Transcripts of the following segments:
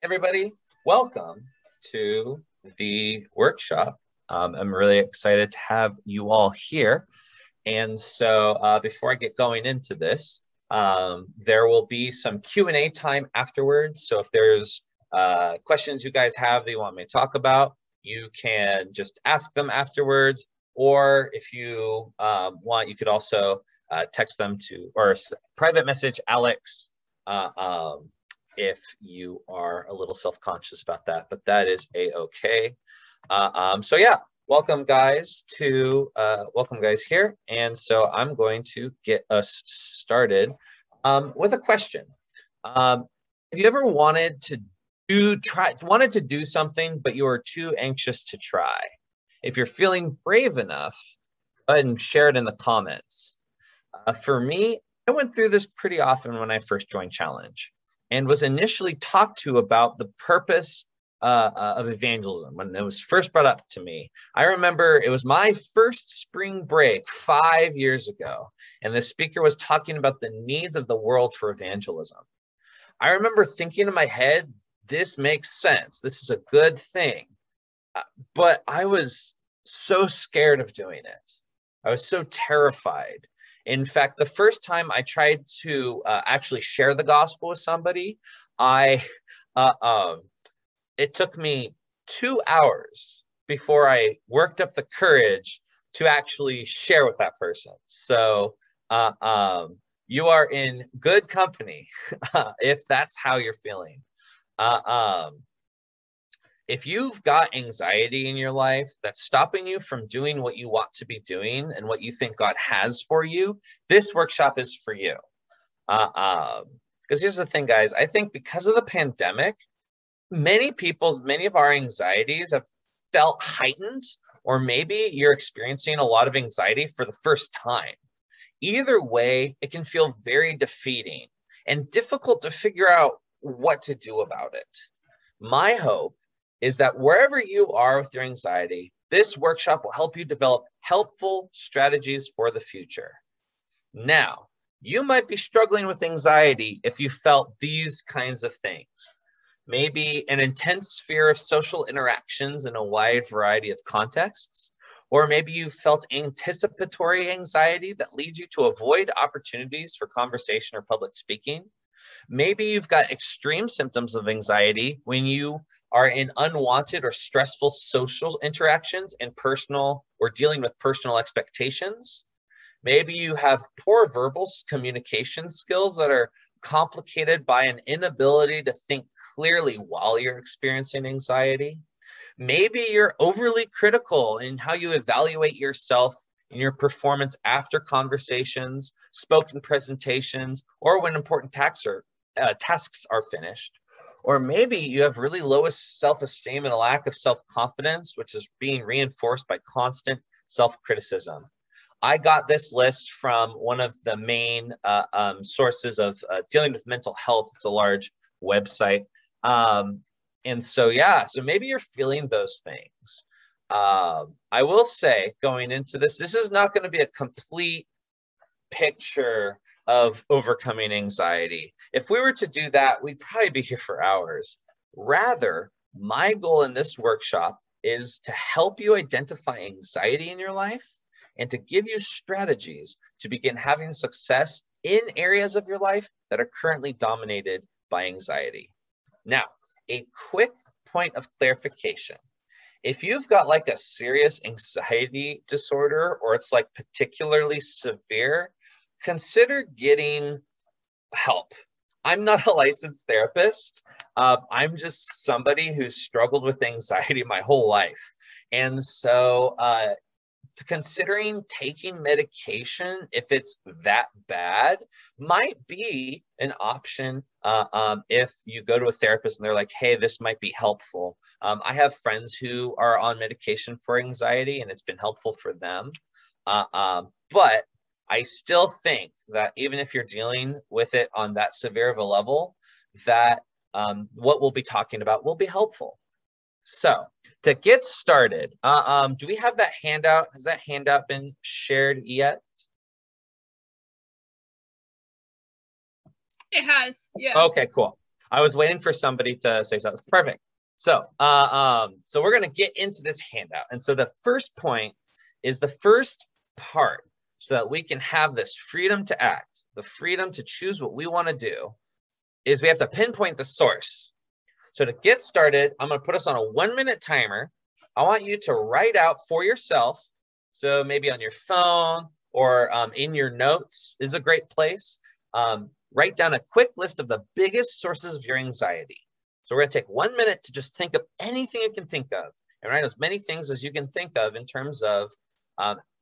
Everybody, welcome to the workshop. I'm really excited to have you all here. And so before I get going into this, there will be some Q&A time afterwards. So if there's questions you guys have that you want me to talk about, you can just ask them afterwards. Or if you want, you could also text them to, or private message Alex, if you are a little self-conscious about that, but that is a-okay. So yeah, welcome guys here. And so I'm going to get us started with a question. Have you ever wanted to do something, but you are too anxious to try? If you're feeling brave enough, go ahead and share it in the comments. For me, I went through this pretty often when I first joined Challenge, and was initially talked to about the purpose of evangelism when it was first brought up to me. I remember it was my first spring break 5 years ago, and the speaker was talking about the needs of the world for evangelism. I remember thinking in my head, this makes sense. This is a good thing. But I was so scared of doing it. I was so terrified. In fact, the first time I tried to actually share the gospel with somebody, it took me 2 hours before I worked up the courage to actually share with that person. So you are in good company if that's how you're feeling. If you've got anxiety in your life that's stopping you from doing what you want to be doing and what you think God has for you, this workshop is for you. Because here's the thing, guys. I think because of the pandemic, many of our anxieties have felt heightened, or maybe you're experiencing a lot of anxiety for the first time. Either way, it can feel very defeating and difficult to figure out what to do about it. My hope is that wherever you are with your anxiety, this workshop will help you develop helpful strategies for the future. Now, you might be struggling with anxiety if you felt these kinds of things. Maybe an intense fear of social interactions in a wide variety of contexts, or maybe you felt anticipatory anxiety that leads you to avoid opportunities for conversation or public speaking. Maybe you've got extreme symptoms of anxiety when you are in unwanted or stressful social interactions and personal or dealing with personal expectations. Maybe you have poor verbal communication skills that are complicated by an inability to think clearly while you're experiencing anxiety. Maybe you're overly critical in how you evaluate yourself in your performance after conversations, spoken presentations, or when important tasks are finished. Or maybe you have really low self-esteem and a lack of self-confidence, which is being reinforced by constant self-criticism. I got this list from one of the main sources of dealing with mental health. It's a large website. And so, yeah, so maybe you're feeling those things. I will say, going into this is not going to be a complete picture of overcoming anxiety. If we were to do that, we'd probably be here for hours. Rather, my goal in this workshop is to help you identify anxiety in your life and to give you strategies to begin having success in areas of your life that are currently dominated by anxiety. Now, a quick point of clarification. If you've got like a serious anxiety disorder, or it's like particularly severe, consider getting help. I'm not a licensed therapist. I'm just somebody who's struggled with anxiety my whole life. And so considering taking medication, if it's that bad, might be an option if you go to a therapist and they're like, hey, this might be helpful. I have friends who are on medication for anxiety and it's been helpful for them. But I still think that even if you're dealing with it on that severe of a level, that what we'll be talking about will be helpful. So to get started, do we have that handout? Has that handout been shared yet? It has, yeah. Okay, cool. I was waiting for somebody to say something. Perfect. So, so we're going to get into this handout. And so the first point is the first part so that we can have this freedom to act, the freedom to choose what we want to do, is we have to pinpoint the source. So to get started, I'm going to put us on a 1-minute timer. I want you to write out for yourself. So maybe on your phone or in your notes is a great place. Write down a quick list of the biggest sources of your anxiety. So we're going to take 1 minute to just think of anything you can think of and write as many things as you can think of in terms of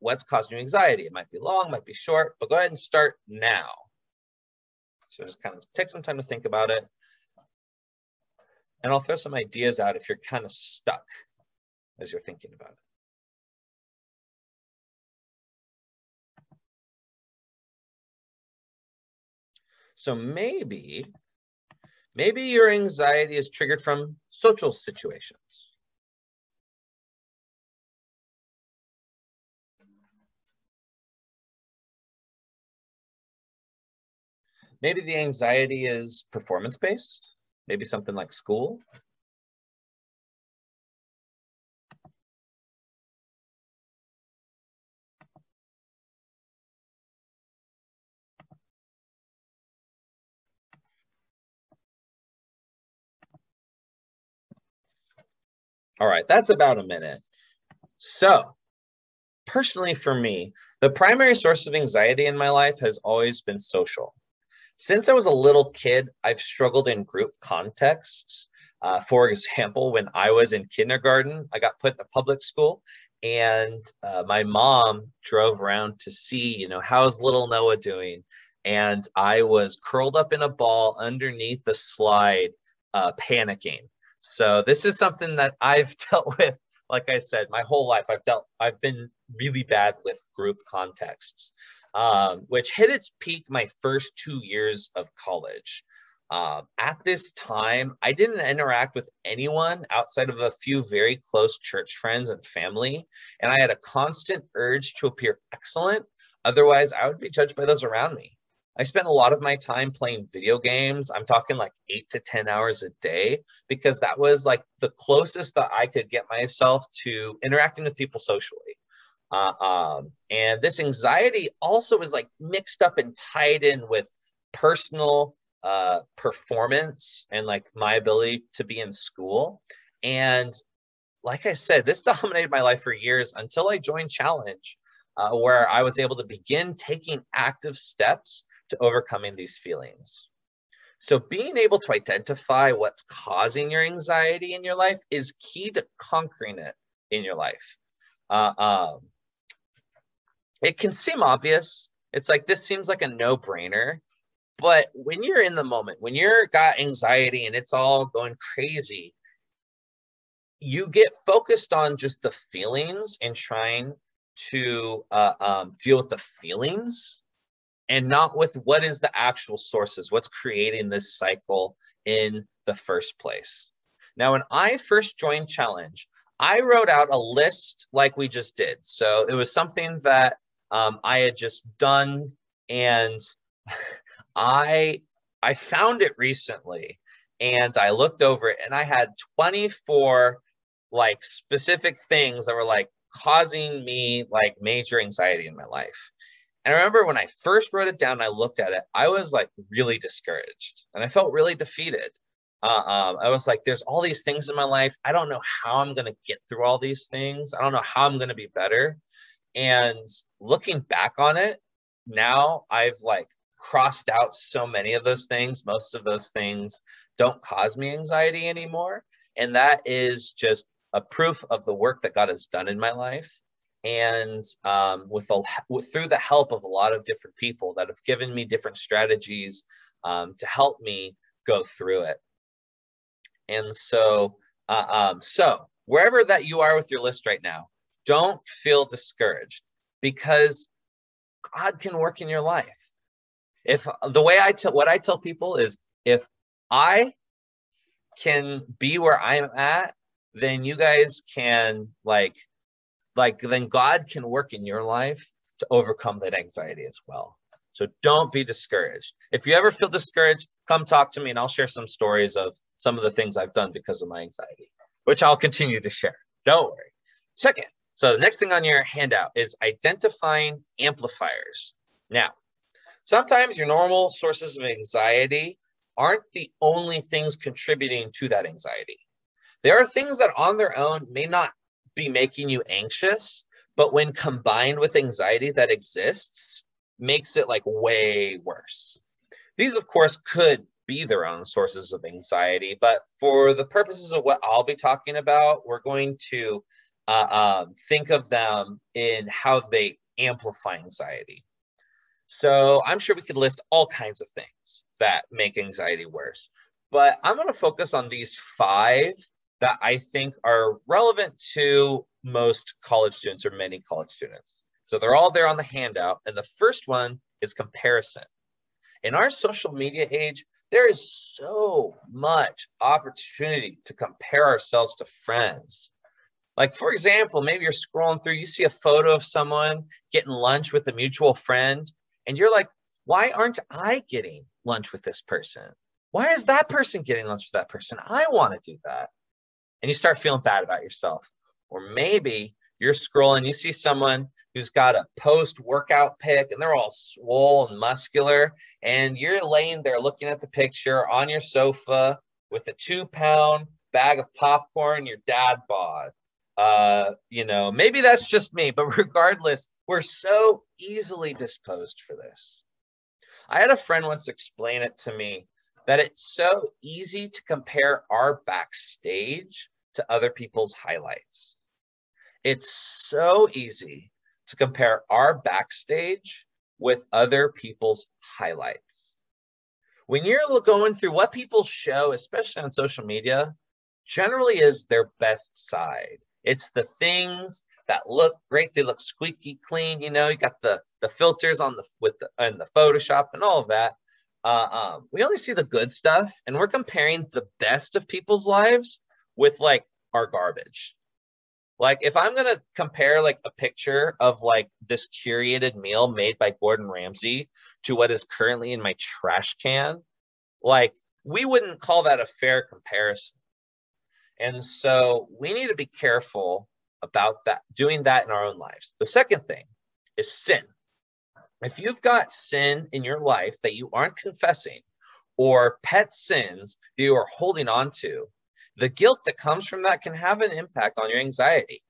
what's causing you anxiety. It might be long, might be short, but go ahead and start now. So just kind of take some time to think about it. And I'll throw some ideas out if you're kind of stuck as you're thinking about it. So maybe your anxiety is triggered from social situations. Maybe the anxiety is performance-based, maybe something like school. All right, that's about a minute. So, personally for me, the primary source of anxiety in my life has always been social. Since I was a little kid, I've struggled in group contexts. For example, when I was in kindergarten, I got put in a public school, and my mom drove around to see, you know, how's little Noah doing? And I was curled up in a ball underneath the slide, panicking. So this is something that I've dealt with, like I said, my whole life. I've been really bad with group contexts, which hit its peak my first 2 years of college. At this time, I didn't interact with anyone outside of a few very close church friends and family, and I had a constant urge to appear excellent. Otherwise, I would be judged by those around me. I spent a lot of my time playing video games. I'm talking like 8 to 10 hours a day, because that was like the closest that I could get myself to interacting with people socially. And this anxiety also is like mixed up and tied in with personal performance and like my ability to be in school. And like I said, this dominated my life for years until I joined Challenge, where I was able to begin taking active steps to overcoming these feelings. So being able to identify what's causing your anxiety in your life is key to conquering it in your life. It can seem obvious. It's like, this seems like a no-brainer, but when you're in the moment, when you've got anxiety and it's all going crazy, you get focused on just the feelings and trying to deal with the feelings, and not with what is the actual sources, what's creating this cycle in the first place. Now, when I first joined Challenge, I wrote out a list like we just did. So it was something that I had just done, and I found it recently, and I looked over it, and I had 24 like specific things that were like causing me like major anxiety in my life. And I remember when I first wrote it down and I looked at it, I was like really discouraged and I felt really defeated. I was like, there's all these things in my life. I don't know how I'm going to get through all these things. I don't know how I'm going to be better. And looking back on it, now I've like crossed out so many of those things. Most of those things don't cause me anxiety anymore. And that is just a proof of the work that God has done in my life. And through the help of a lot of different people that have given me different strategies to help me go through it. And so, so wherever that you are with your list right now, don't feel discouraged, because God can work in your life. If the way what I tell people is, if I can be where I'm at, then you guys can then God can work in your life to overcome that anxiety as well. So don't be discouraged. If you ever feel discouraged, come talk to me and I'll share some stories of some of the things I've done because of my anxiety, which I'll continue to share. Don't worry. Second, so the next thing on your handout is identifying amplifiers. Now, sometimes your normal sources of anxiety aren't the only things contributing to that anxiety. There are things that on their own may not be making you anxious, but when combined with anxiety that exists, makes it like way worse. These, of course, could be their own sources of anxiety, but for the purposes of what I'll be talking about, we're going to think of them in how they amplify anxiety. So I'm sure we could list all kinds of things that make anxiety worse, but I'm going to focus on these 5 that I think are relevant to most college students or many college students. So they're all there on the handout. And the first one is comparison. In our social media age, there is so much opportunity to compare ourselves to friends. Like, for example, maybe you're scrolling through, you see a photo of someone getting lunch with a mutual friend, and you're like, why aren't I getting lunch with this person? Why is that person getting lunch with that person? I want to do that. And you start feeling bad about yourself. Or maybe you're scrolling, you see someone who's got a post-workout pic and they're all swole and muscular, and you're laying there looking at the picture on your sofa with a 2-pound bag of popcorn your dad bought. You know, maybe that's just me, but regardless, we're so easily disposed for this. I had a friend once explain it to me that it's so easy to compare our backstage to other people's highlights. It's so easy to compare our backstage with other people's highlights. When you're going through what people show, especially on social media, generally is their best side. It's the things that look great. They look squeaky clean. You know, you got the filters on the Photoshop and all of that. We only see the good stuff, and we're comparing the best of people's lives with like our garbage. Like, if I'm gonna compare like a picture of like this curated meal made by Gordon Ramsay to what is currently in my trash can, like, we wouldn't call that a fair comparison. And so we need to be careful about that, doing that in our own lives. The second thing is sin. If you've got sin in your life that you aren't confessing, or pet sins that you are holding on to, the guilt that comes from that can have an impact on your anxiety.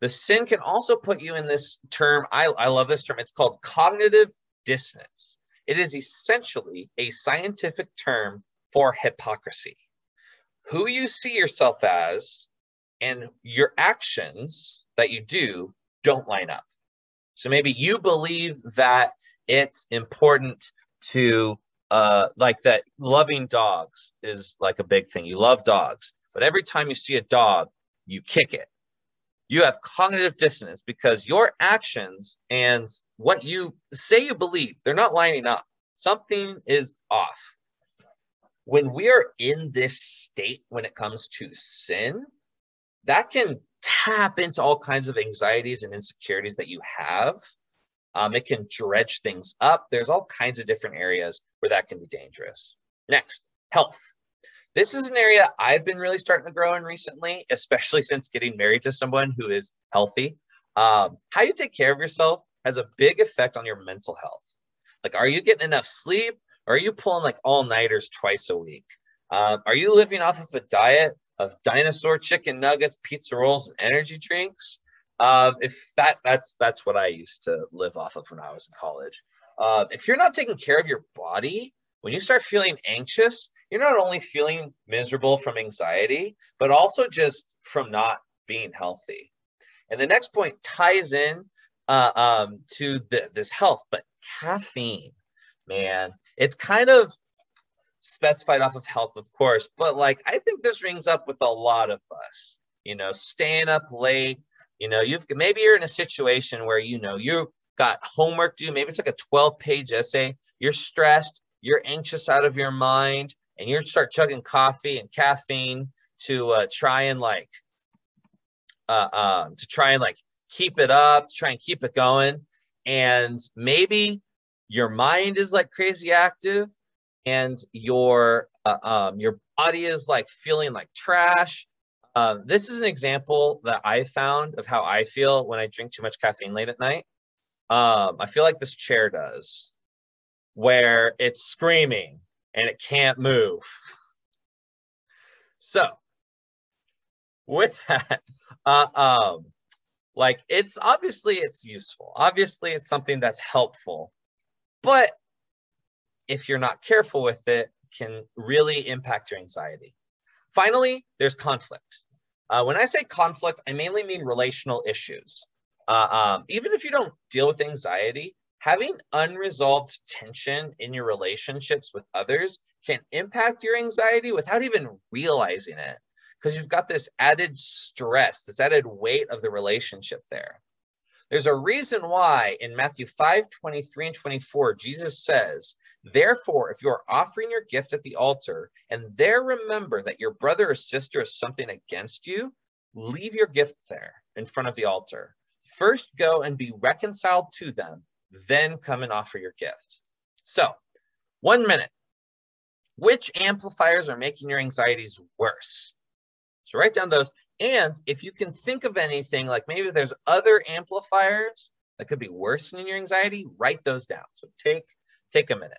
The sin can also put you in this term, I love this term, it's called cognitive dissonance. It is essentially a scientific term for hypocrisy. Who you see yourself as and your actions that you do don't line up. So maybe you believe that it's important to, like, that loving dogs is like a big thing. You love dogs, but every time you see a dog, you kick it. You have cognitive dissonance because your actions and what you say you believe, they're not lining up. Something is off. When we are in this state, when it comes to sin, that can tap into all kinds of anxieties and insecurities that you have. It can dredge things up. There's all kinds of different areas where that can be dangerous. Next, health. This is an area I've been really starting to grow in recently, especially since getting married to someone who is healthy. How you take care of yourself has a big effect on your mental health. Like, are you getting enough sleep? Are you pulling like all-nighters twice a week? Are you living off of a diet of dinosaur chicken nuggets, pizza rolls, and energy drinks? If that's what I used to live off of when I was in college. If you're not taking care of your body, when you start feeling anxious, you're not only feeling miserable from anxiety, but also just from not being healthy. And the next point ties in to this health, but caffeine, man. It's kind of specified off of health, of course, but like, I think this rings up with a lot of us, you know, staying up late. You know, maybe you're in a situation where, you know, you've got homework due, maybe it's like a 12-page essay, you're stressed, you're anxious out of your mind, and you start chugging coffee and caffeine to try and keep it up, try and keep it going. And maybe your mind is like crazy active and your body is like feeling like trash. This is an example that I found of how I feel when I drink too much caffeine late at night. I feel like this chair does, where it's screaming and it can't move. So with that, like it's useful. Obviously it's something that's helpful, but if you're not careful with it, can really impact your anxiety. Finally, there's conflict. When I say conflict, I mainly mean relational issues. Even if you don't deal with anxiety, having unresolved tension in your relationships with others can impact your anxiety without even realizing it, because you've got this added stress, this added weight of the relationship there. There's a reason why in Matthew 5:23 and 24, Jesus says, "Therefore, if you are offering your gift at the altar and there remember that your brother or sister has something against you, leave your gift there in front of the altar. First go and be reconciled to them, then come and offer your gift." So, 1 minute. Which amplifiers are making your anxieties worse? So write down those. And if you can think of anything, like maybe there's other amplifiers that could be worsening your anxiety, write those down. So take a minute.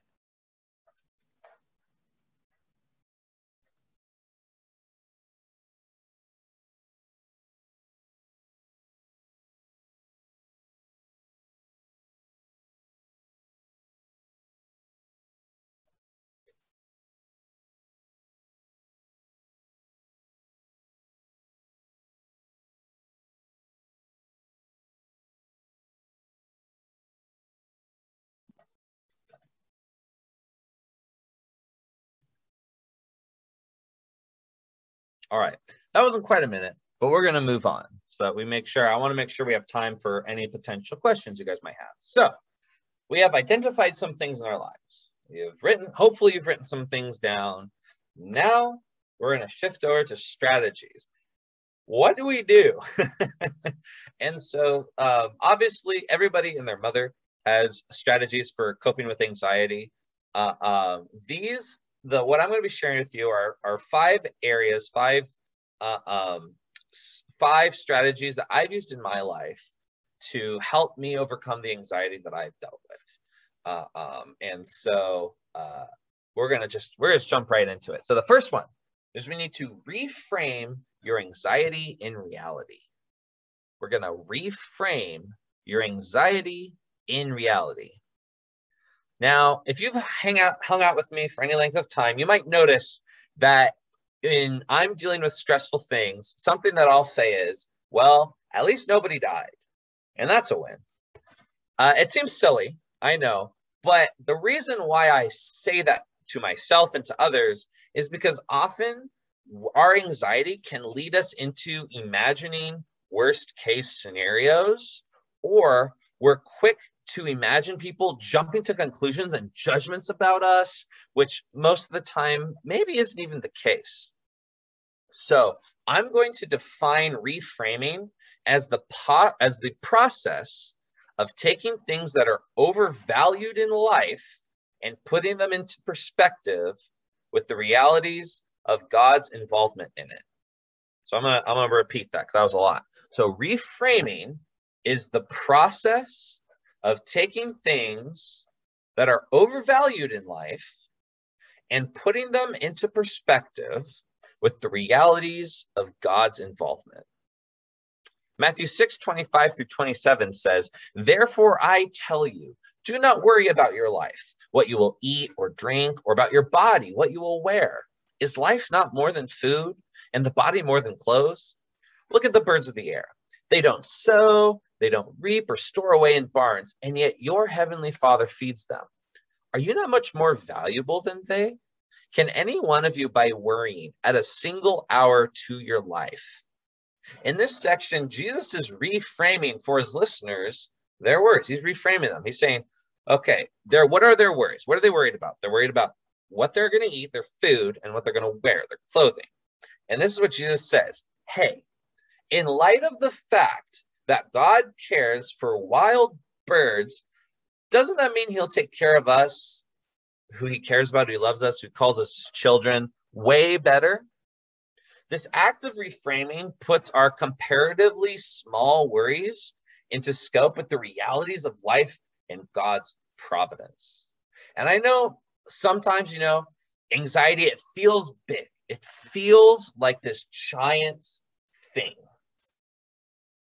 All right, that wasn't quite a minute, but we're gonna move on so that we make sure, I wanna make sure we have time for any potential questions you guys might have. So we have identified some things in our lives. Hopefully you've written some things down. Now we're gonna shift over to strategies. What do we do? And so obviously everybody and their mother has strategies for coping with anxiety. What I'm going to be sharing with you are five areas, five strategies that I've used in my life to help me overcome the anxiety that I've dealt with. We're going to jump right into it. So the first one is we need to reframe your anxiety in reality. We're going to reframe your anxiety in reality. Now, if you've hung out with me for any length of time, you might notice that when I'm dealing with stressful things, something that I'll say is, well, at least nobody died. And that's a win. It seems silly, I know. But the reason why I say that to myself and to others is because often our anxiety can lead us into imagining worst case scenarios, or we're quick to imagine people jumping to conclusions and judgments about us, which most of the time maybe isn't even the case. So I'm going to define reframing as the process of taking things that are overvalued in life and putting them into perspective with the realities of God's involvement in it. So I'm gonna repeat that because that was a lot. So reframing is the process of taking things that are overvalued in life and putting them into perspective with the realities of God's involvement. Matthew 6:25 through 27 says, "Therefore I tell you, do not worry about your life, what you will eat or drink, or about your body, what you will wear. Is life not more than food, and the body more than clothes? Look at the birds of the air. They don't sow, they don't reap or store away in barns, and yet your heavenly Father feeds them. Are you not much more valuable than they? Can any one of you, by worrying, add a single hour to your life?" In this section, Jesus is reframing for his listeners their worries. He's reframing them. He's saying, okay, what are their worries? What are they worried about? They're worried about what they're going to eat, their food, and what they're going to wear, their clothing. And this is what Jesus says, hey, in light of the fact that God cares for wild birds, doesn't that mean he'll take care of us? who he cares about, who he loves us, who calls us his children, way better. This act of reframing puts our comparatively small worries into scope with the realities of life and God's providence. And I know sometimes, you know, anxiety, it feels big. It feels like this giant thing.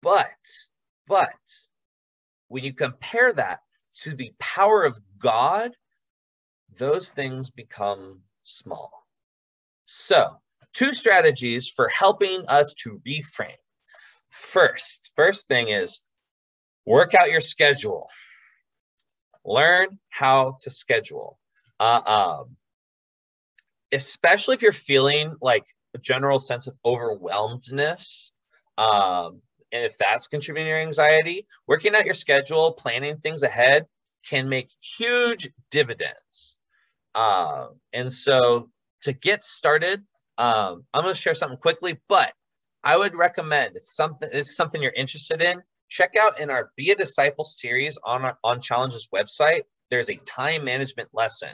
But when you compare that to the power of God, those things become small. So, two strategies for helping us to reframe. First thing is work out your schedule. Learn how to schedule. Especially if you're feeling like a general sense of overwhelmedness, if that's contributing to your anxiety, working out your schedule, planning things ahead can make huge dividends. And so to get started, I'm going to share something quickly, but I would recommend if this is something you're interested in, check out in our Be a Disciple series on Challenge's website. There's a time management lesson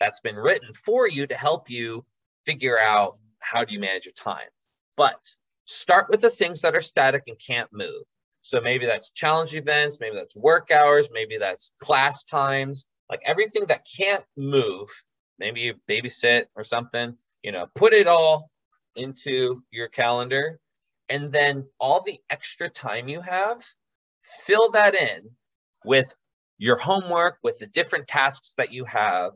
that's been written for you to help you figure out how do you manage your time. But start with the things that are static and can't move. So maybe that's challenge events, maybe that's work hours, maybe that's class times, like everything that can't move, maybe you babysit or something, you know, put it all into your calendar. And then all the extra time you have, fill that in with your homework, with the different tasks that you have.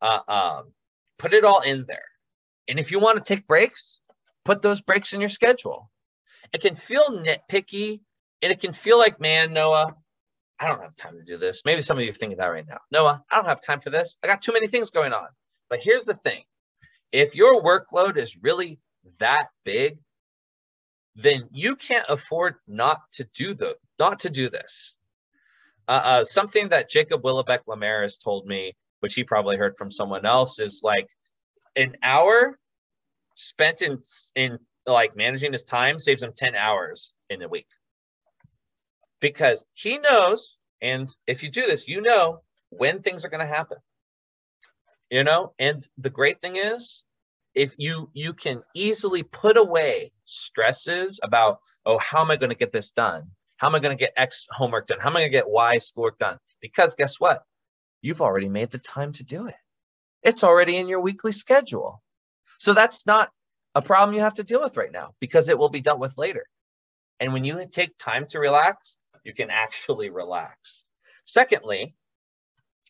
Put it all in there. And if you want to take breaks, put those breaks in your schedule. It can feel nitpicky and it can feel like, man, Noah, I don't have time to do this. Maybe some of you are thinking that right now. Noah, I don't have time for this. I got too many things going on. But here's the thing. If your workload is really that big, then you can't afford not to do this. Something that Jacob Willebeck Lamar has told me, which he probably heard from someone else, is like an hour spent in like managing his time saves him 10 hours in a week. Because he knows, and if you do this, you know when things are going to happen. You know, and the great thing is, if you can easily put away stresses about, oh, how am I going to get this done? How am I going to get X homework done? How am I going to get Y schoolwork done? Because guess what? You've already made the time to do it. It's already in your weekly schedule. So that's not a problem you have to deal with right now because it will be dealt with later. And when you take time to relax, you can actually relax. Secondly,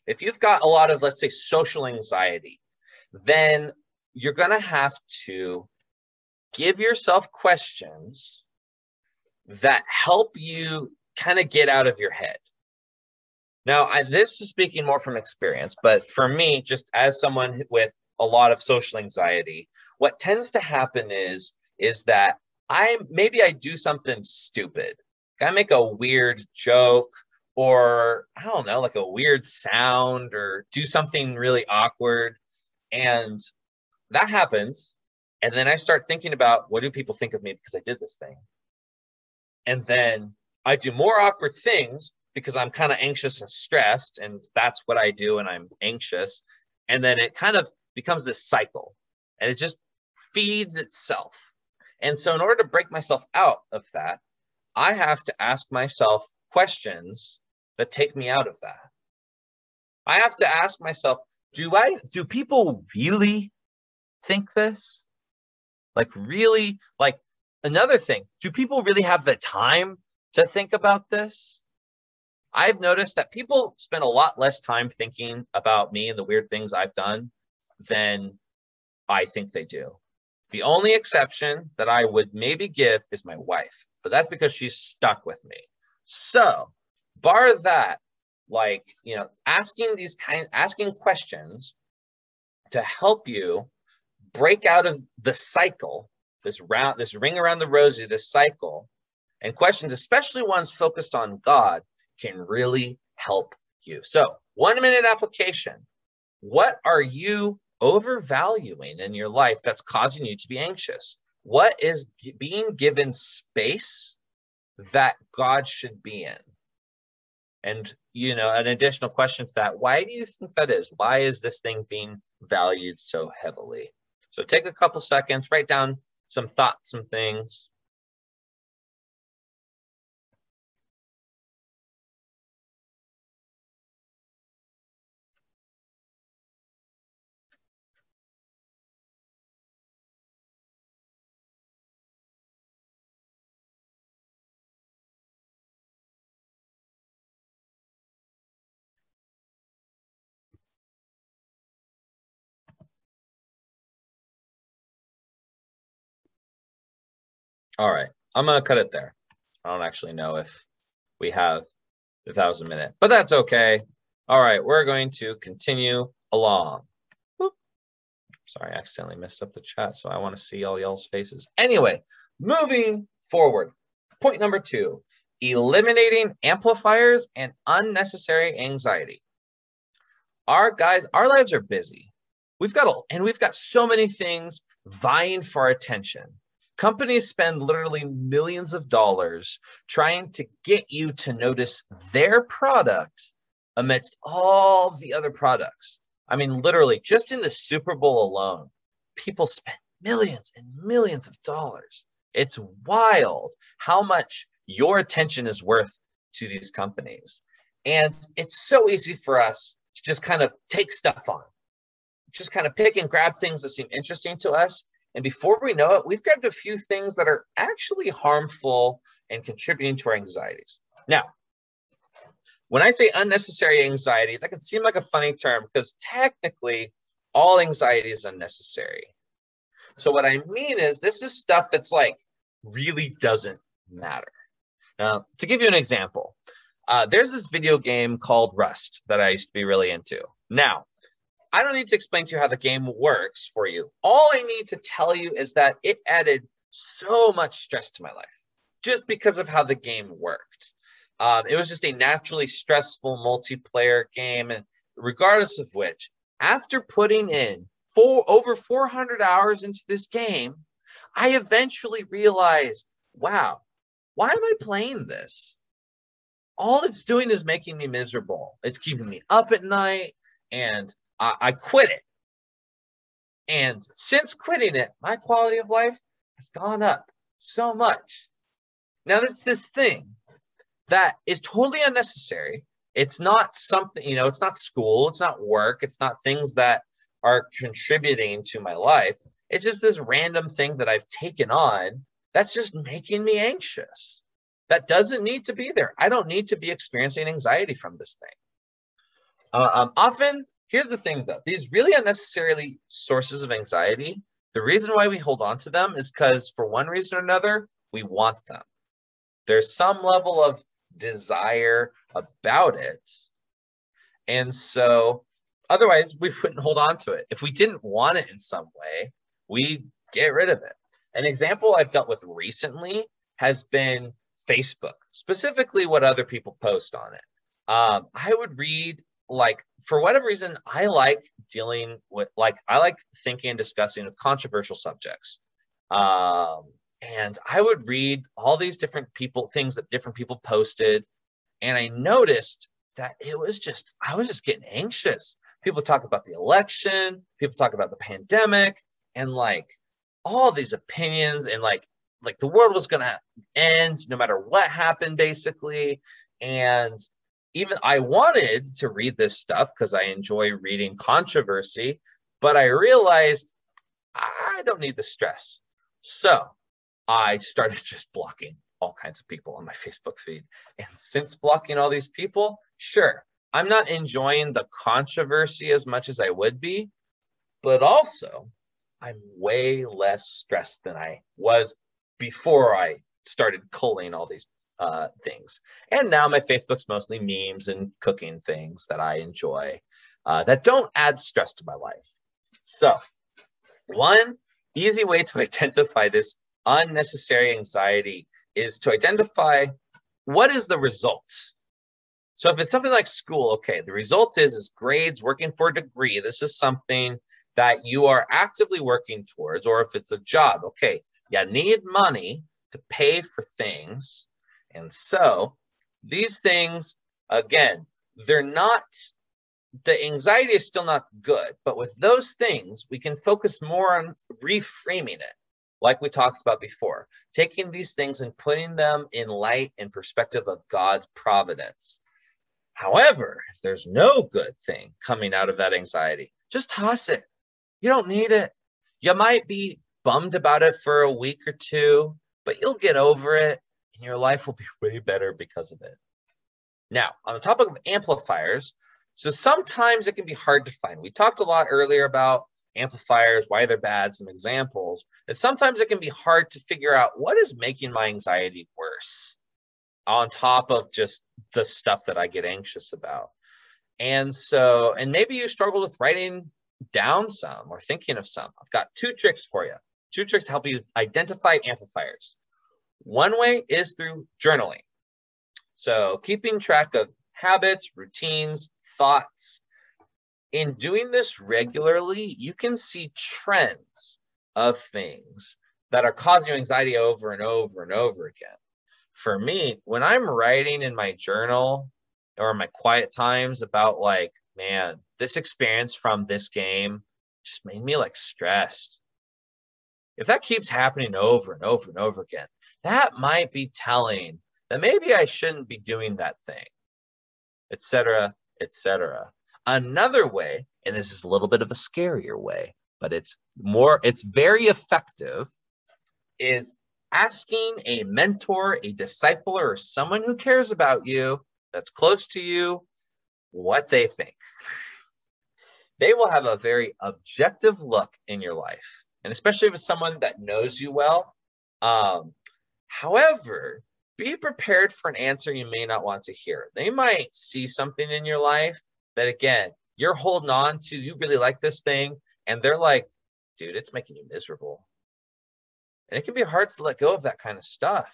if you've got a lot of, let's say, social anxiety, then you're going to have to give yourself questions that help you kind of get out of your head. Now, this is speaking more from experience, but for me, just as someone with a lot of social anxiety, what tends to happen is that maybe I do something stupid. I make a weird joke, or I don't know, like a weird sound, or do something really awkward. And that happens. And then I start thinking about, what do people think of me because I did this thing? And then I do more awkward things because I'm kind of anxious and stressed. And that's what I do when I'm anxious. And then it kind of becomes this cycle and it just feeds itself. And so in order to break myself out of that, I have to ask myself questions that take me out of that. I have to ask myself, do people really think this? Like really, like another thing, do people really have the time to think about this? I've noticed that people spend a lot less time thinking about me and the weird things I've done than I think they do. The only exception that I would maybe give is my wife, but that's because she's stuck with me. So bar that, like, you know, asking questions to help you break out of the cycle, this ring around the rosy, this cycle, and questions, especially ones focused on God, can really help you. So 1 minute application. What are you overvaluing in your life that's causing you to be anxious? What is being given space that God should be in? And, you know, an additional question to that, why do you think that is? Why is this thing being valued so heavily? So take a couple seconds, write down some thoughts, some things. All right, I'm going to cut it there. I don't actually know if we have the 1,000 minute, but that's okay. All right, we're going to continue along. Whoop. Sorry, I accidentally messed up the chat, so I want to see all y'all's faces. Anyway, moving forward. Point number 2, eliminating amplifiers and unnecessary anxiety. Our lives are busy. We've got so many things vying for our attention. Companies spend literally millions of dollars trying to get you to notice their product amidst all the other products. I mean, literally, just in the Super Bowl alone, people spend millions and millions of dollars. It's wild how much your attention is worth to these companies. And it's so easy for us to just kind of take stuff on, just kind of pick and grab things that seem interesting to us. And before we know it, we've grabbed a few things that are actually harmful and contributing to our anxieties. Now, when I say unnecessary anxiety, that can seem like a funny term because technically all anxiety is unnecessary. So what I mean is this is stuff that's like really doesn't matter. Now, to give you an example, there's this video game called Rust that I used to be really into. Now, I don't need to explain to you how the game works for you. All I need to tell you is that it added so much stress to my life just because of how the game worked. It was just a naturally stressful multiplayer game. And regardless of which, after putting in over 400 hours into this game, I eventually realized, wow, why am I playing this? All it's doing is making me miserable. It's keeping me up at night, and I quit it. And since quitting it, my quality of life has gone up so much. Now, there's this thing that is totally unnecessary. It's not something, you know, it's not school, it's not work, it's not things that are contributing to my life. It's just this random thing that I've taken on that's just making me anxious. That doesn't need to be there. I don't need to be experiencing anxiety from this thing. Often, here's the thing though, these really unnecessary sources of anxiety, the reason why we hold on to them is because for one reason or another, we want them. There's some level of desire about it. And so otherwise we wouldn't hold on to it. If we didn't want it in some way, we get rid of it. An example I've dealt with recently has been Facebook, specifically what other people post on it. I would read, like, for whatever reason, I like dealing with, I like thinking and discussing with controversial subjects. And I would read all these different people, things that different people posted. And I noticed that it was just, I was just getting anxious. People talk about the election, people talk about the pandemic, and like all these opinions, and like the world was gonna end no matter what happened, basically. And even I wanted to read this stuff because I enjoy reading controversy, but I realized I don't need the stress. So I started just blocking all kinds of people on my Facebook feed. And since blocking all these people, sure, I'm not enjoying the controversy as much as I would be, but also I'm way less stressed than I was before I started culling all these things. And now my Facebook's mostly memes and cooking things that I enjoy that don't add stress to my life. So one easy way to identify this unnecessary anxiety is to identify what is the result. So if it's something like school, okay, the result is grades, working for a degree. This is something that you are actively working towards. Or if it's a job, okay, you need money to pay for things. And so these things Again, they're not, the anxiety is still not good, but with those things, we can focus more on reframing it, like we talked about before, taking these things and putting them in light and perspective of God's providence. However, if there's no good thing coming out of that anxiety, just toss it. You don't need it. You might be bummed about it for a week or two, but you'll get over it and your life will be way better because of it. Now, on the topic of amplifiers, so sometimes it can be hard to find. We talked a lot earlier about amplifiers, why they're bad, some examples, and sometimes it can be hard to figure out what is making my anxiety worse on top of just the stuff that I get anxious about. And so, and maybe you struggle with writing down some or thinking of some. I've got two tricks for you, two tricks to help you identify amplifiers. One way is through journaling. So keeping track of habits, routines, thoughts. In doing this regularly, you can see trends of things that are causing you anxiety over and over and over again. For me, when I'm writing in my journal or my quiet times about like, man, this experience from this game just made me like stressed. If that keeps happening over and over and over again, that might be telling that maybe I shouldn't be doing that thing, et cetera, et cetera. Another way, and this is a little bit of a scarier way, but it's very effective, is asking a mentor, a disciple, or someone who cares about you, that's close to you, what they think. They will have a very objective look in your life, and especially with someone that knows you well. However, be prepared for an answer you may not want to hear. They might see something in your life that, again, you're holding on to, you really like this thing, and they're like, dude, it's making you miserable. And it can be hard to let go of that kind of stuff.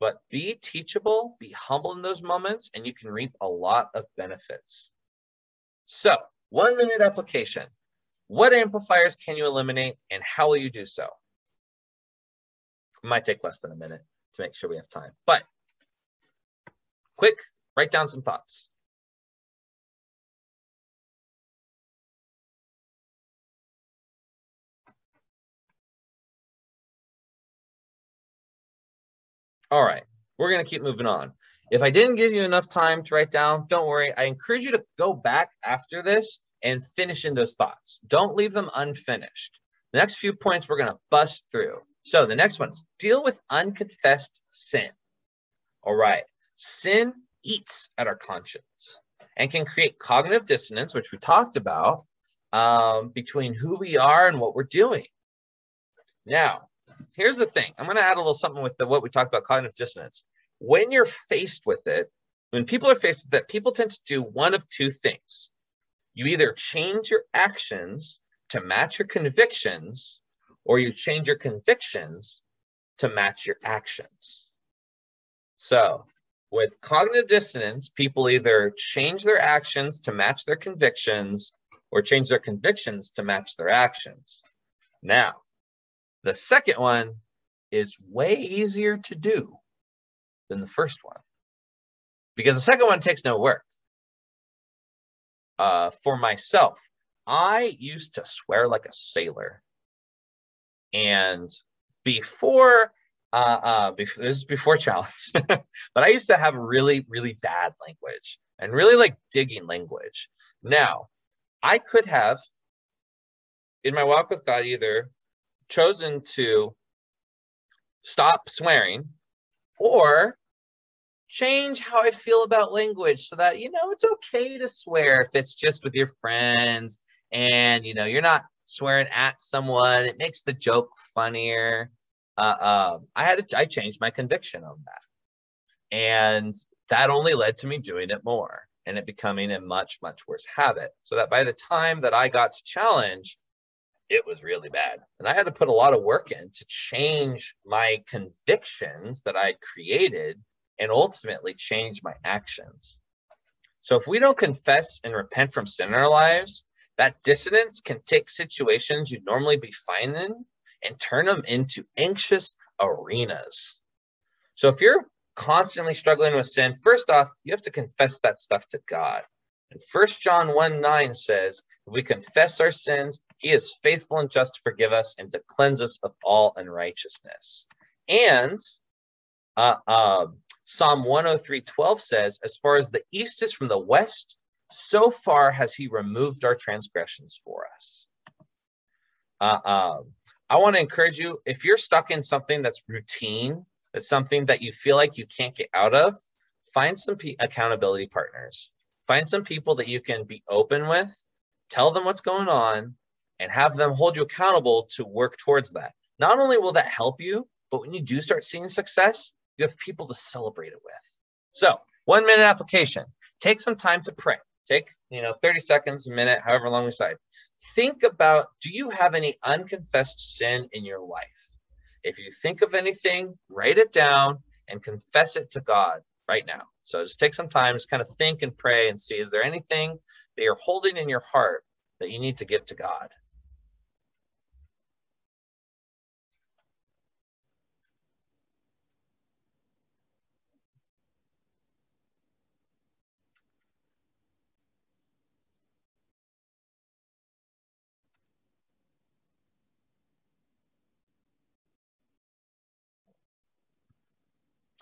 But be teachable, be humble in those moments, and you can reap a lot of benefits. So, 1 minute application. What amplifiers can you eliminate, and how will you do so? It might take less than a minute to make sure we have time. But quick, write down some thoughts. All right, we're going to keep moving on. If I didn't give you enough time to write down, don't worry. I encourage you to go back after this and finish in those thoughts. Don't leave them unfinished. The next few points we're going to bust through. So the next one is deal with unconfessed sin. All right. Sin eats at our conscience and can create cognitive dissonance, which we talked about, between who we are and what we're doing. Now, here's the thing. I'm going to add a little something with what we talked about, cognitive dissonance. When you're faced with it, when people are faced with it, people tend to do one of two things. You either change your actions to match your convictions, or you change your convictions to match your actions. So with cognitive dissonance, people either change their actions to match their convictions or change their convictions to match their actions. Now, the second one is way easier to do than the first one, because the second one takes no work. For myself, I used to swear like a sailor. And this is before Challenge, but I used to have really, really bad language and really like digging language. Now, I could have, in my walk with God, either chosen to stop swearing or change how I feel about language so that, you know, it's okay to swear if it's just with your friends and, you know, you're not swearing at someone. It makes the joke funnier. I changed my conviction on that. And that only led to me doing it more and it becoming a much, much worse habit. So that by the time that I got to Challenge, it was really bad. And I had to put a lot of work in to change my convictions that I created and ultimately change my actions. So if we don't confess and repent from sin in our lives, that dissonance can take situations you'd normally be fine in and turn them into anxious arenas. So if you're constantly struggling with sin, first off, you have to confess that stuff to God. And 1 John 1:9 says, if we confess our sins, he is faithful and just to forgive us and to cleanse us of all unrighteousness. And Psalm 103:12 says, as far as the east is from the west, so far has he removed our transgressions for us. I want to encourage you, if you're stuck in something that's routine, that's something that you feel like you can't get out of, find some accountability partners. Find some people that you can be open with, tell them what's going on, and have them hold you accountable to work towards that. Not only will that help you, but when you do start seeing success, you have people to celebrate it with. So, 1 minute application. Take some time to pray. Take, 30 seconds, a minute, however long we decide. Think about, do you have any unconfessed sin in your life? If you think of anything, write it down and confess it to God right now. So just take some time, just kind of think and pray and see, is there anything that you're holding in your heart that you need to give to God?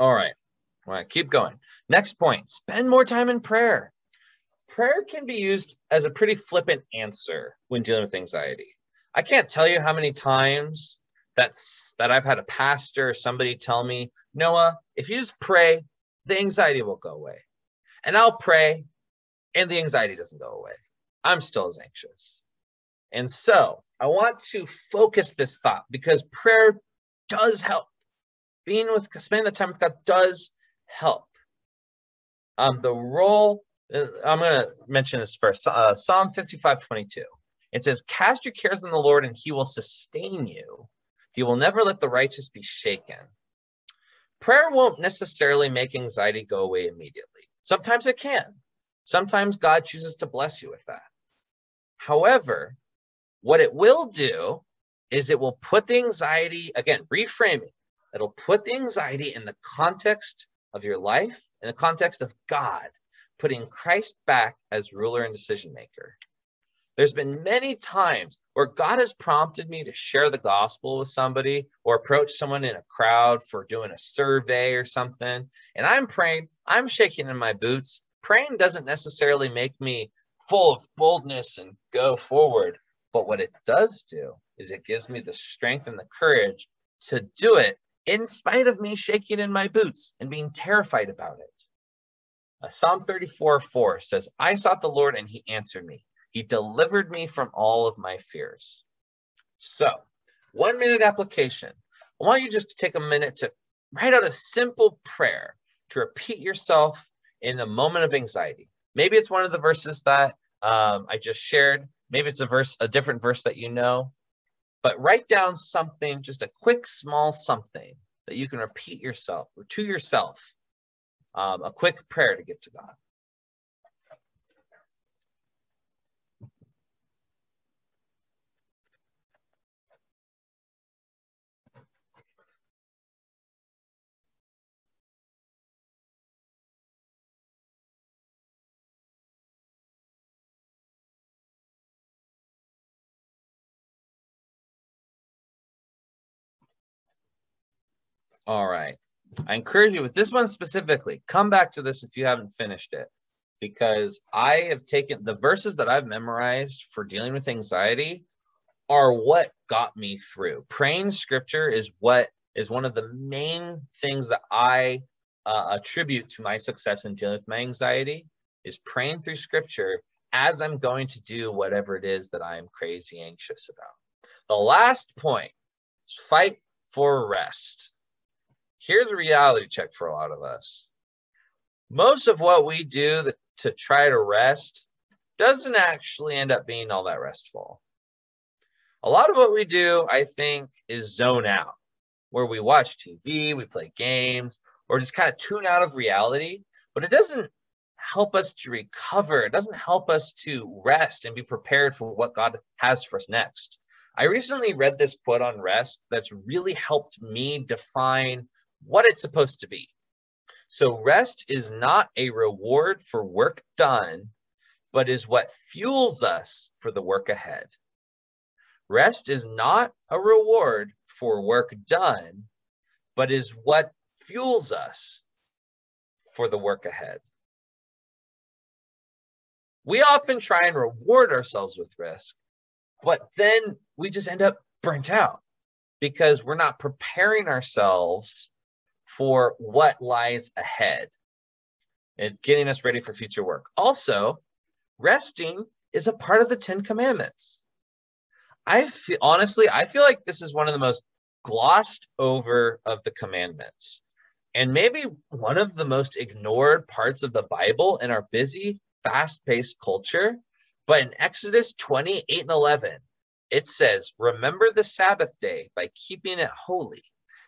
All right. All right, keep going. Next point, spend more time in prayer. Prayer can be used as a pretty flippant answer when dealing with anxiety. I can't tell you how many times that I've had a pastor or somebody tell me, Noah, if you just pray, the anxiety will go away. And I'll pray, and the anxiety doesn't go away. I'm still as anxious. And so I want to focus this thought because prayer does help. Spending the time with God does help. I'm going to mention this first. Psalm 55:22. It says, cast your cares on the Lord and he will sustain you. He will never let the righteous be shaken. Prayer won't necessarily make anxiety go away immediately. Sometimes it can. Sometimes God chooses to bless you with that. However, what it will do is it will put the anxiety, again, reframing. It'll put the anxiety in the context of your life, in the context of God, putting Christ back as ruler and decision maker. There's been many times where God has prompted me to share the gospel with somebody or approach someone in a crowd for doing a survey or something. And I'm praying, I'm shaking in my boots. Praying doesn't necessarily make me full of boldness and go forward. But what it does do is it gives me the strength and the courage to do it, in spite of me shaking in my boots and being terrified about it. Psalm 34:4 says, I sought the Lord and he answered me. He delivered me from all of my fears. So, 1 minute application. I want you just to take a minute to write out a simple prayer to repeat yourself in the moment of anxiety. Maybe it's one of the verses that I just shared. Maybe it's a different verse that you know. But write down something, just a quick, small something that you can repeat yourself or to yourself, a quick prayer to give to God. All right. I encourage you with this one specifically, come back to this if you haven't finished it, because I have taken the verses that I've memorized for dealing with anxiety are what got me through. Praying scripture is what is one of the main things that I attribute to my success in dealing with my anxiety, is praying through scripture as I'm going to do whatever it is that I'm crazy anxious about. The last point is fight for rest. Here's a reality check for a lot of us. Most of what we do to try to rest doesn't actually end up being all that restful. A lot of what we do, I think, is zone out, where we watch TV, we play games, or just kind of tune out of reality, but it doesn't help us to recover. It doesn't help us to rest and be prepared for what God has for us next. I recently read this quote on rest that's really helped me define what it's supposed to be. So rest is not a reward for work done, but is what fuels us for the work ahead. Rest is not a reward for work done, but is what fuels us for the work ahead. We often try and reward ourselves with rest, but then we just end up burnt out because we're not preparing ourselves for what lies ahead and getting us ready for future work. Also, resting is a part of the 10 Commandments. I feel like this is one of the most glossed over of the commandments, and maybe one of the most ignored parts of the Bible in our busy, fast-paced culture. But in Exodus 20:8-11, it says, "Remember the Sabbath day by keeping it holy.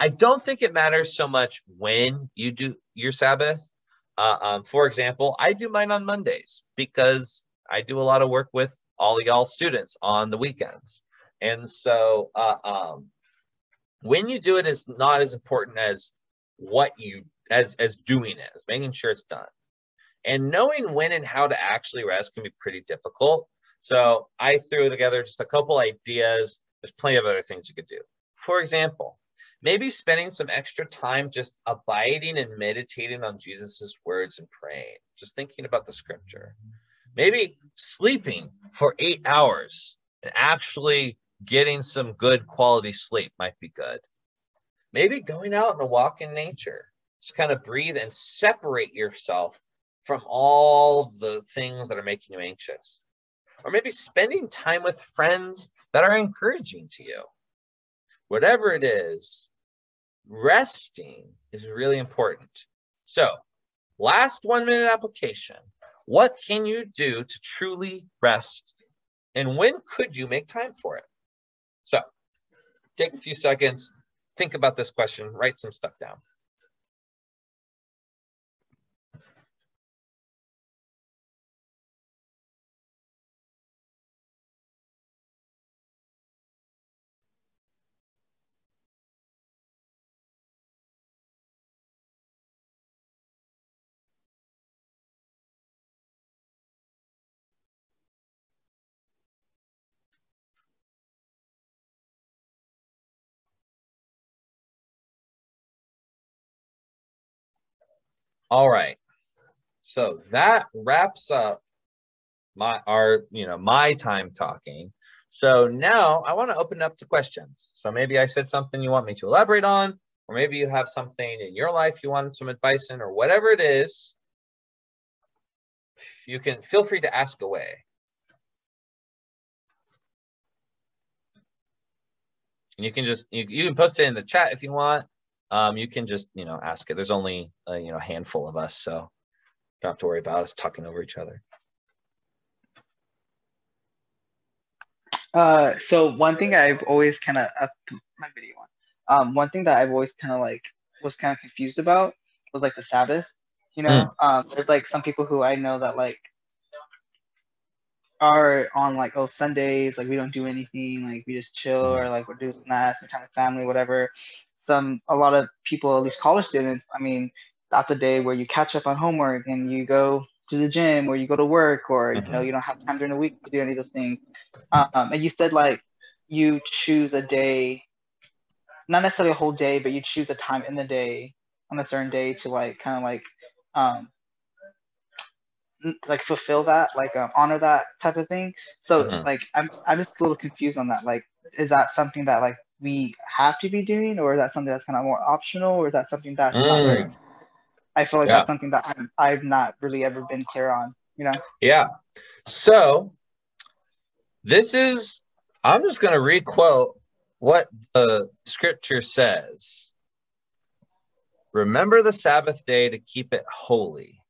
I don't think it matters so much when you do your Sabbath. For example, I do mine on Mondays because I do a lot of work with all of y'all students on the weekends. And so when you do it is not as important as what you, as doing it, as making sure it's done. And knowing when and how to actually rest can be pretty difficult. So I threw together just a couple ideas. There's plenty of other things you could do. For example, maybe spending some extra time just abiding and meditating on Jesus's words and praying, just thinking about the scripture. Maybe sleeping for 8 hours and actually getting some good quality sleep might be good. Maybe going out on a walk in nature, just kind of breathe and separate yourself from all the things that are making you anxious. Or maybe spending time with friends that are encouraging to you. Whatever it is, resting is really important. So, last 1 minute application. What can you do to truly rest? And when could you make time for it? So, take a few seconds, think about this question, write some stuff down. All right, so that wraps up my time talking. So now I want to open up to questions. So maybe I said something you want me to elaborate on, or maybe you have something in your life you want some advice in, or whatever it is, you can feel free to ask away. And you can just, you can post it in the chat if you want. You can just, ask it. There's only, a handful of us, so don't have to worry about us talking over each other. So one thing I've always kind of, my video on, one thing that I've always kind of like, was kind of confused about was like the Sabbath, there's like some people who I know that like are on like, oh, Sundays, like we don't do anything, like we just chill or like we're doing that, some time with family, whatever. A lot of people, at least college students, I mean, that's a day where you catch up on homework and you go to the gym or you go to work or, you don't have time during the week to do any of those things. And you said like, you choose a day, not necessarily a whole day, but you choose a time in the day on a certain day to like, kind of like fulfill that, like honor that type of thing. So like, I'm just a little confused on that. Like, is that something that like, we have to be doing, or is that something that's kind of more optional, or is that something that's not very, I feel like that's something that I've not really ever been clear on, Yeah. So this is, I'm just going to re-quote what the scripture says. "Remember the Sabbath day to keep it holy.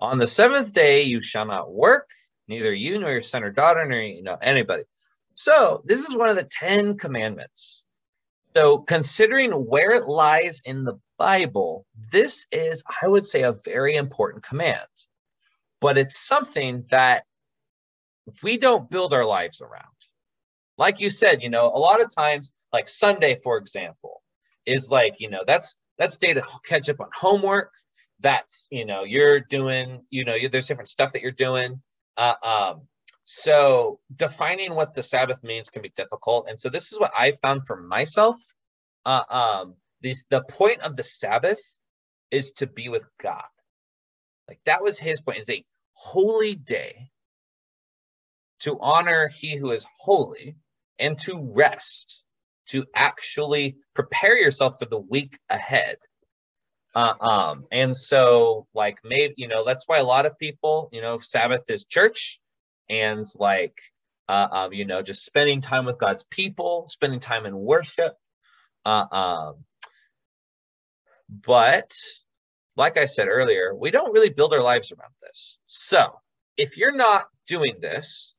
On the seventh day, you shall not work, neither you nor your son or daughter, nor anybody. So this is one of the 10 commandments. So considering where it lies in the Bible, this is, I would say, a very important command. But it's something that we don't build our lives around. Like you said, you know, a lot of times, like Sunday, for example, is like, you know, that's day to catch up on homework. That's, you know, you're doing, you know, there's different stuff that you're doing. So defining what the Sabbath means can be difficult. And so this is what I found for myself. The point of the Sabbath is to be with God. Like that was his point. It's a holy day to honor he who is holy and to rest, to actually prepare yourself for the week ahead. And so like, maybe, you know, that's why a lot of people, you know, Sabbath is church and like, you know, just spending time with God's people, spending time in worship. But like I said earlier, we don't really build our lives around this. So if you're not doing this,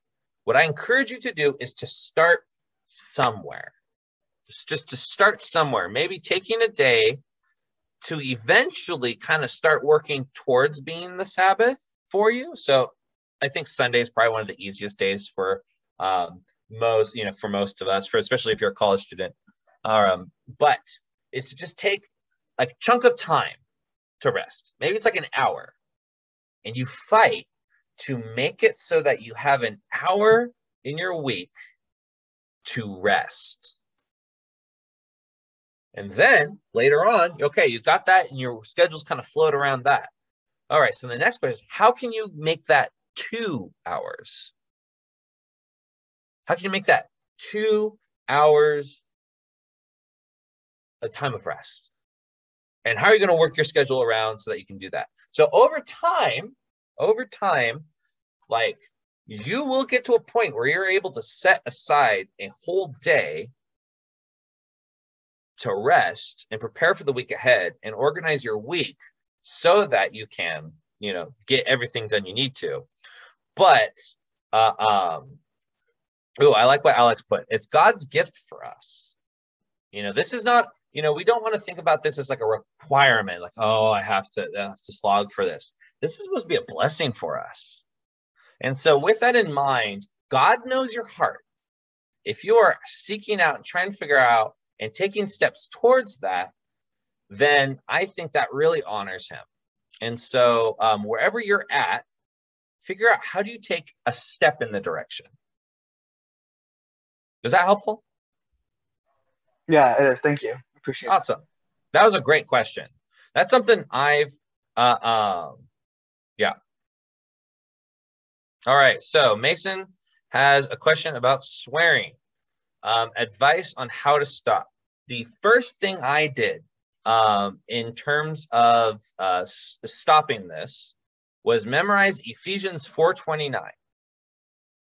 what I encourage you to do is to start somewhere. Just to start somewhere, maybe taking a day to eventually kind of start working towards being the Sabbath for you. So I think Sunday is probably one of the easiest days for most, you know, for most of us, for especially if you're a college student. But it's to just take a chunk of time to rest. Maybe it's like an hour, and you fight to make it so that you have an hour in your week to rest. And then later on, okay, you got that and your schedules kind of float around that. All right, so the next question, how can you make that 2 hours? How can you make that 2 hours a time of rest? And how are you going to work your schedule around so that you can do that? So over time, like you will get to a point where you're able to set aside a whole day to rest and prepare for the week ahead and organize your week so that you can, you know, get everything done you need to. But, I like what Alex put. It's God's gift for us. You know, this is not, you know, we don't want to think about this as like a requirement, like, oh, I have to slog for this. This is supposed to be a blessing for us. And so with that in mind, God knows your heart. If you are seeking out and trying to figure out and taking steps towards that, then I think that really honors him. And so wherever you're at, figure out how do you take a step in the direction. Is that helpful? Yeah, it is. Thank you. Appreciate it. Awesome. That was a great question. That's something I've, yeah. All right, so Mason has a question about swearing. Advice on how to stop. The first thing I did in terms of stopping this was memorize Ephesians 4:29.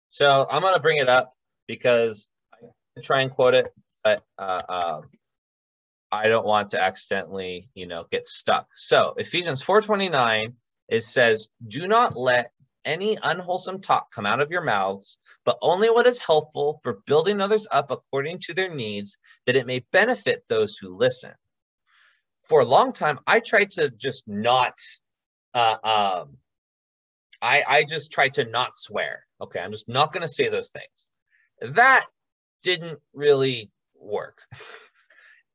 So I'm going to bring it up because I try and quote it, but I don't want to accidentally, you know, get stuck. So Ephesians 4:29, it says, "Do not let any unwholesome talk come out of your mouths, but only what is helpful for building others up according to their needs, that it may benefit those who listen." For a long time, I tried to just not, I just tried to not swear. Okay, I'm just not going to say those things. That didn't really work.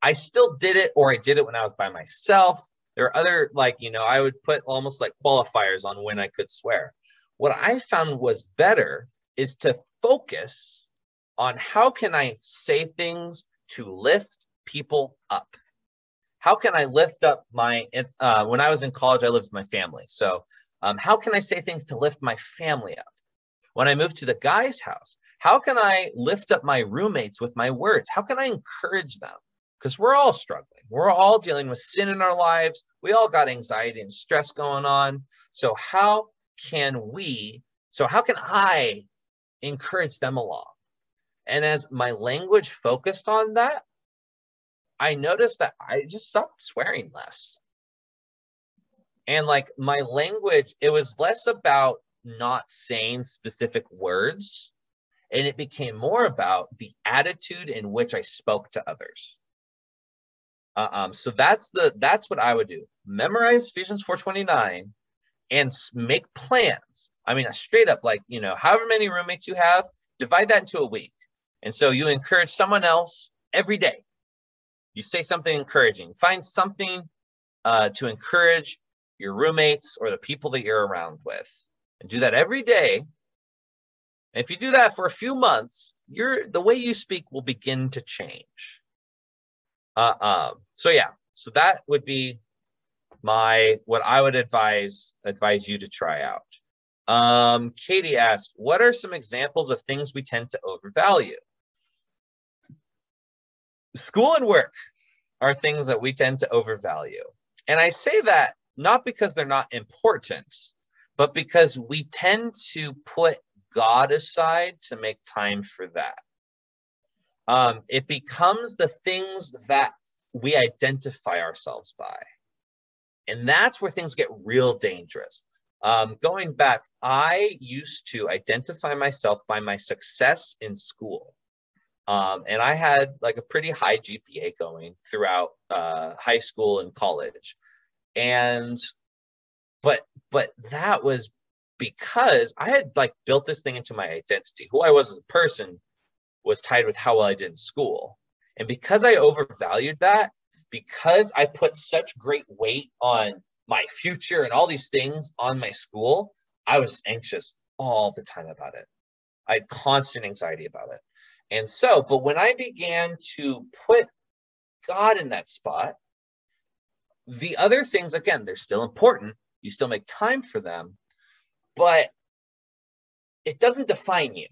I still did it, or I did it when I was by myself. There are other, like, you know, I would put almost like qualifiers on when I could swear. What I found was better is to focus on how can I say things to lift people up? How can I lift up my, when I was in college, I lived with my family. So how can I say things to lift my family up? When I moved to the guy's house, how can I lift up my roommates with my words? How can I encourage them? Because we're all struggling. We're all dealing with sin in our lives. We all got anxiety and stress going on. So how can I encourage them along? And as my language focused on that, I noticed that I just stopped swearing less. And like my language, it was less about not saying specific words, and it became more about the attitude in which I spoke to others. So that's what I would do. Memorize Ephesians 4:29 and make plans. I mean, straight up, like, you know, however many roommates you have, divide that into a week. And so you encourage someone else every day. You say something encouraging. Find something to encourage your roommates or the people that you're around with, and do that every day. And if you do that for a few months, the way you speak will begin to change. So that would be what I would advise you to try out. Katie asked, what are some examples of things we tend to overvalue? School and work are things that we tend to overvalue. And I say that not because they're not important, but because we tend to put God aside to make time for that. It becomes the things that we identify ourselves by. And that's where things get real dangerous. Going back, I used to identify myself by my success in school. And I had like a pretty high GPA going throughout high school and college. But that was because I had like built this thing into my identity. Who I was as a person was tied with how well I did in school. And because I overvalued that, because I put such great weight on my future and all these things on my school, I was anxious all the time about it. I had constant anxiety about it. And so, but when I began to put God in that spot, the other things, again, they're still important. You still make time for them, but it doesn't define you.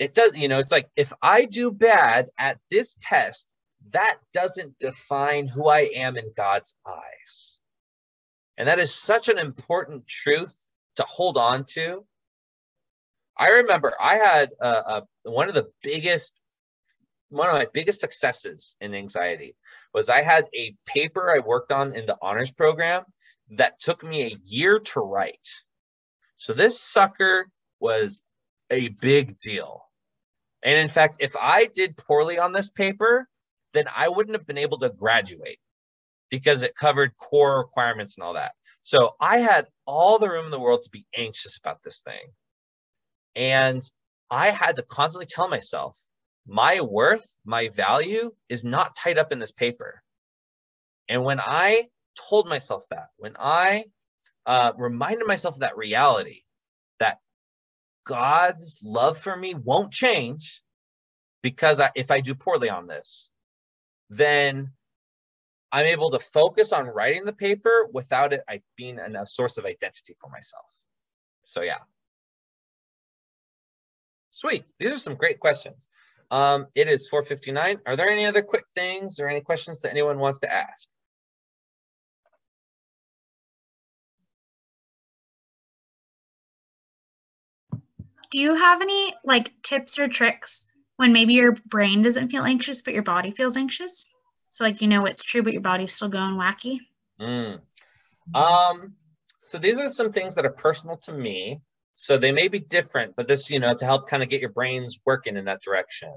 It does, you know, it's like, if I do bad at this test, that doesn't define who I am in God's eyes. And that is such an important truth to hold on to. I remember I had one of my biggest successes in anxiety was I had a paper I worked on in the honors program that took me a year to write. So this sucker was a big deal. And in fact, if I did poorly on this paper, then I wouldn't have been able to graduate because it covered core requirements and all that. So I had all the room in the world to be anxious about this thing. And I had to constantly tell myself, my worth, my value is not tied up in this paper. And when I told myself that, when I reminded myself of that reality, that God's love for me won't change because if I do poorly on this, then I'm able to focus on writing the paper without it being a source of identity for myself. So yeah. Sweet, these are some great questions. It is 4:59. Are there any other quick things or any questions that anyone wants to ask? Do you have any like tips or tricks when maybe your brain doesn't feel anxious, but your body feels anxious? So like, you know, it's true, but your body's still going wacky. So these are some things that are personal to me. So they may be different, but this, you know, to help kind of get your brains working in that direction.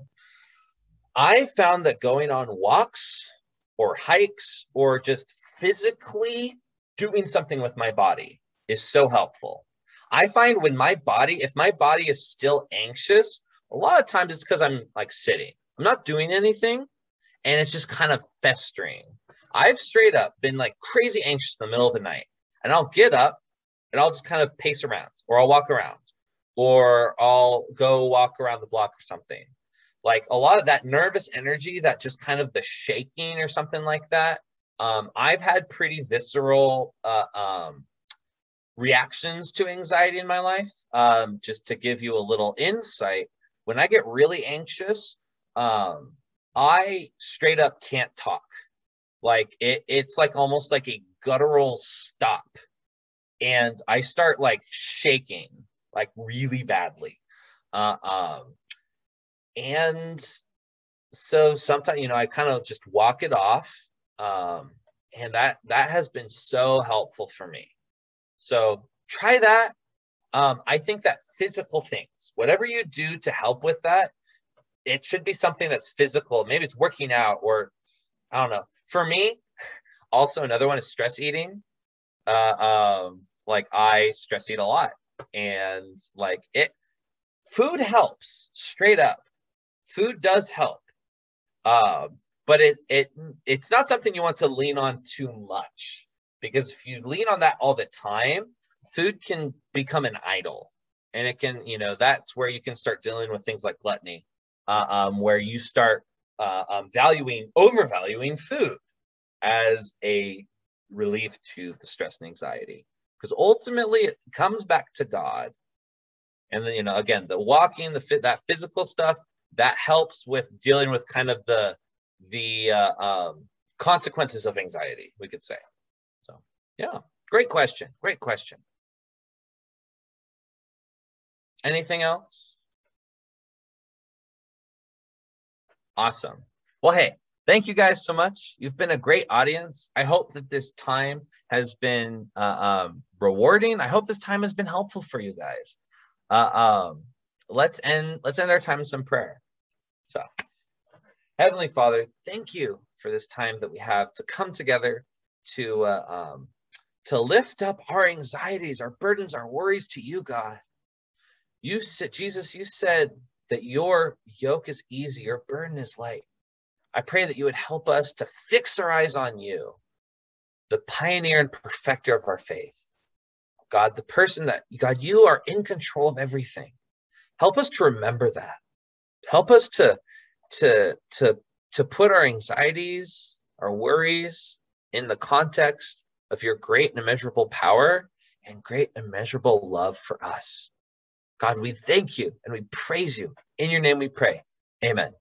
I found that going on walks or hikes or just physically doing something with my body is so helpful. I find when my body, if my body is still anxious, a lot of times it's because I'm like sitting. I'm not doing anything and it's just kind of festering. I've straight up been like crazy anxious in the middle of the night, and I'll get up and I'll just kind of pace around, or I'll walk around, or I'll go walk around the block or something. Like a lot of that nervous energy, that just kind of the shaking or something like that. I've had pretty visceral reactions to anxiety in my life. Just to give you a little insight, when I get really anxious, I straight up can't talk. Like it's like almost like a guttural stop. And I start like shaking, like really badly. And so sometimes, you know, I kind of just walk it off. And that has been so helpful for me. So try that. I think that physical things, whatever you do to help with that, it should be something that's physical. Maybe it's working out, or I don't know. For me, also another one is stress eating. Like I stress eat a lot, and like food helps, straight up. Food does help. But it's not something you want to lean on too much, because if you lean on that all the time, food can become an idol, and it can, that's where you can start dealing with things like gluttony, where you start overvaluing food as a relief to the stress and anxiety, because ultimately it comes back to God. And then, again, the walking, that physical stuff, that helps with dealing with kind of the consequences of anxiety, we could say. So yeah, great question. Great question. Anything else? Awesome. Well, hey, thank you guys so much. You've been a great audience. I hope that this time has been rewarding. I hope this time has been helpful for you guys. Let's end our time in some prayer. So, Heavenly Father, thank you for this time that we have to come together to lift up our anxieties, our burdens, our worries to you, God. You said, Jesus, you said that your yoke is easy, your burden is light. I pray that you would help us to fix our eyes on you, the pioneer and perfecter of our faith. God, God, you are in control of everything. Help us to remember that. Help us to put our anxieties, our worries in the context of your great and immeasurable power and great and immeasurable love for us. God, we thank you and we praise you. In your name we pray. Amen.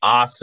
Awesome.